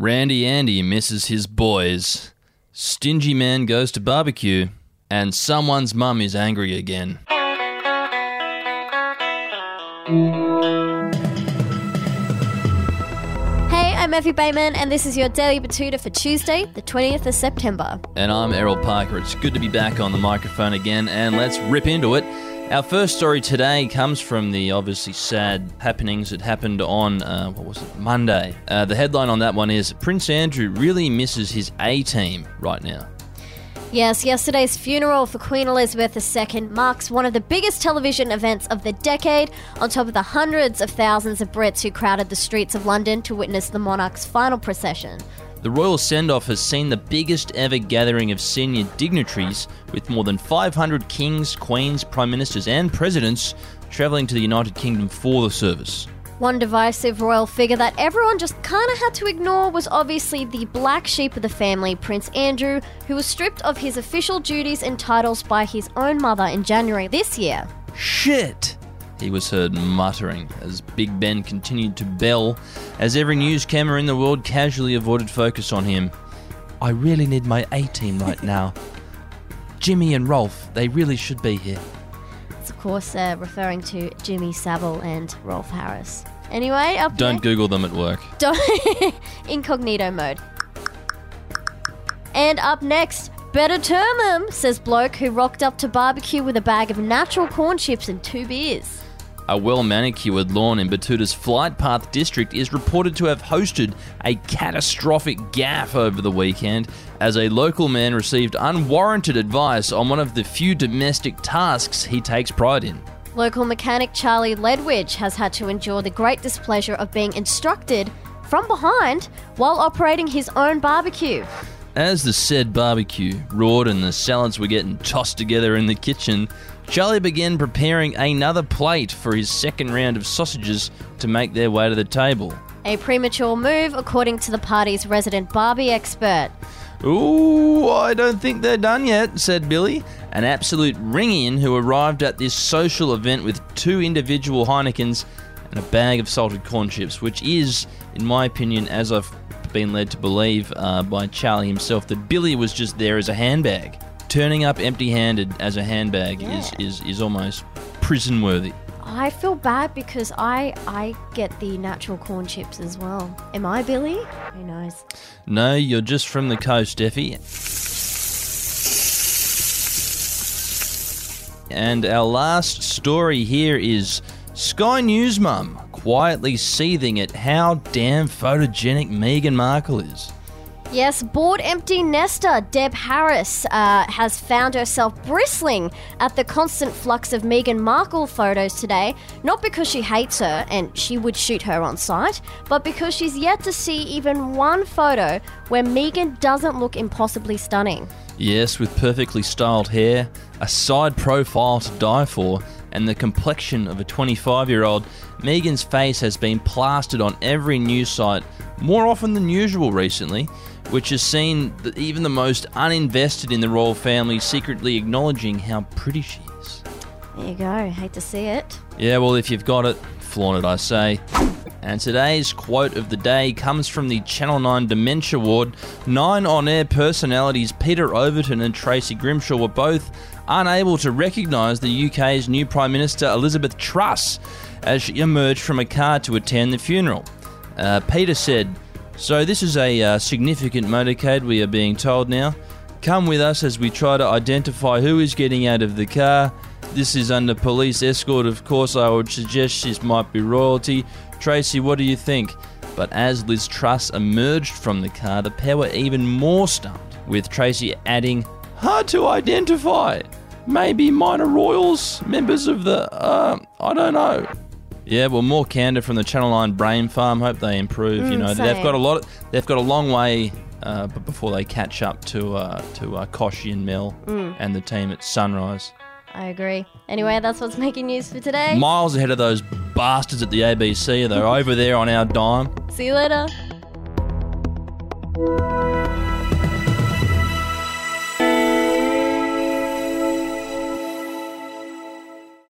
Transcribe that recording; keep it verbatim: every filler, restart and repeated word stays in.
Randy Andy misses his boys, stingy man goes to barbecue, and someone's mum is angry again. Hey, I'm Effie Bayman, and this is your Daily Batuta for Tuesday, the twentieth of September. And I'm Errol Parker. It's good to be back on the microphone again, and let's rip into it. Our first story today comes from the obviously sad happenings that happened on, uh, what was it, Monday. Uh, the headline on that one is, Prince Andrew really misses his A-team right now. Yes, yesterday's funeral for Queen Elizabeth the Second marks one of the biggest television events of the decade, on top of the hundreds of thousands of Brits who crowded the streets of London to witness the monarch's final procession. The royal send-off has seen the biggest ever gathering of senior dignitaries, with more than five hundred kings, queens, prime ministers and presidents travelling to the United Kingdom for the service. One divisive royal figure that everyone just kind of had to ignore was obviously the black sheep of the family, Prince Andrew, who was stripped of his official duties and titles by his own mother in January this year. Shit! He was heard muttering as Big Ben continued to bell as every news camera in the world casually avoided focus on him. I really need my A-team right now. Jimmy and Rolf, they really should be here. It's of course uh, referring to Jimmy Savile and Rolf Harris. Anyway, up Don't there. Google them at work. Don't Incognito mode. And up next, better term him, says bloke who rocked up to barbecue with a bag of natural corn chips and two beers. A well-manicured lawn in Batuta's Flight Path district is reported to have hosted a catastrophic gaffe over the weekend as a local man received unwarranted advice on one of the few domestic tasks he takes pride in. Local mechanic Charlie Ledwidge has had to endure the great displeasure of being instructed from behind while operating his own barbecue. As the said barbecue roared and the salads were getting tossed together in the kitchen, Charlie began preparing another plate for his second round of sausages to make their way to the table. A premature move, according to the party's resident barbie expert. Ooh, I don't think they're done yet, said Billy, an absolute ring-in who arrived at this social event with two individual Heinekens and a bag of salted corn chips, which is, in my opinion, as I've been led to believe uh, by Charlie himself, that Billy was just there as a handbag. Turning up empty-handed as a handbag yeah. is, is, is almost prison-worthy. I feel bad because I I get the natural corn chips as well. Am I Billy? Who knows? No, you're just from the coast, Effie. And our last story here is Sky News mum quietly seething at how damn photogenic Meghan Markle is. Yes, bored empty nester Deb Harris uh, has found herself bristling at the constant flux of Meghan Markle photos today, not because she hates her and she would shoot her on sight, but because she's yet to see even one photo where Meghan doesn't look impossibly stunning. Yes, with perfectly styled hair, a side profile to die for, and the complexion of a twenty-five-year-old, Meghan's face has been plastered on every news site more often than usual recently, which has seen even the most uninvested in the royal family secretly acknowledging how pretty she is. There you go. Hate to see it. Yeah, well, if you've got it, flaunt it, I say. And today's quote of the day comes from the Channel nine Dementia Ward. Nine on-air personalities Peter Overton and Tracy Grimshaw were both unable to recognise the U K's new Prime Minister Elizabeth Truss as she emerged from a car to attend the funeral. Uh, Peter said, "So this is a uh, significant motorcade, we are being told now. Come with us as we try to identify who is getting out of the car. This is under police escort, of course. I would suggest this might be royalty. Tracy, what do you think?" But as Liz Truss emerged from the car, the pair were even more stumped, with Tracy adding, "Hard to identify. Maybe minor royals, members of the, uh, I don't know." Yeah, well, more candour from the Channel nine brain farm. Hope they improve. Mm, you know, same. they've got a lot. Of, they've got a long way. Uh, but before they catch up to uh, to uh, Koshy and Mel mm. and the team at Sunrise. I agree. Anyway, that's what's making news for today. Miles ahead of those bastards at the A B C. They're over there on our dime. See you later.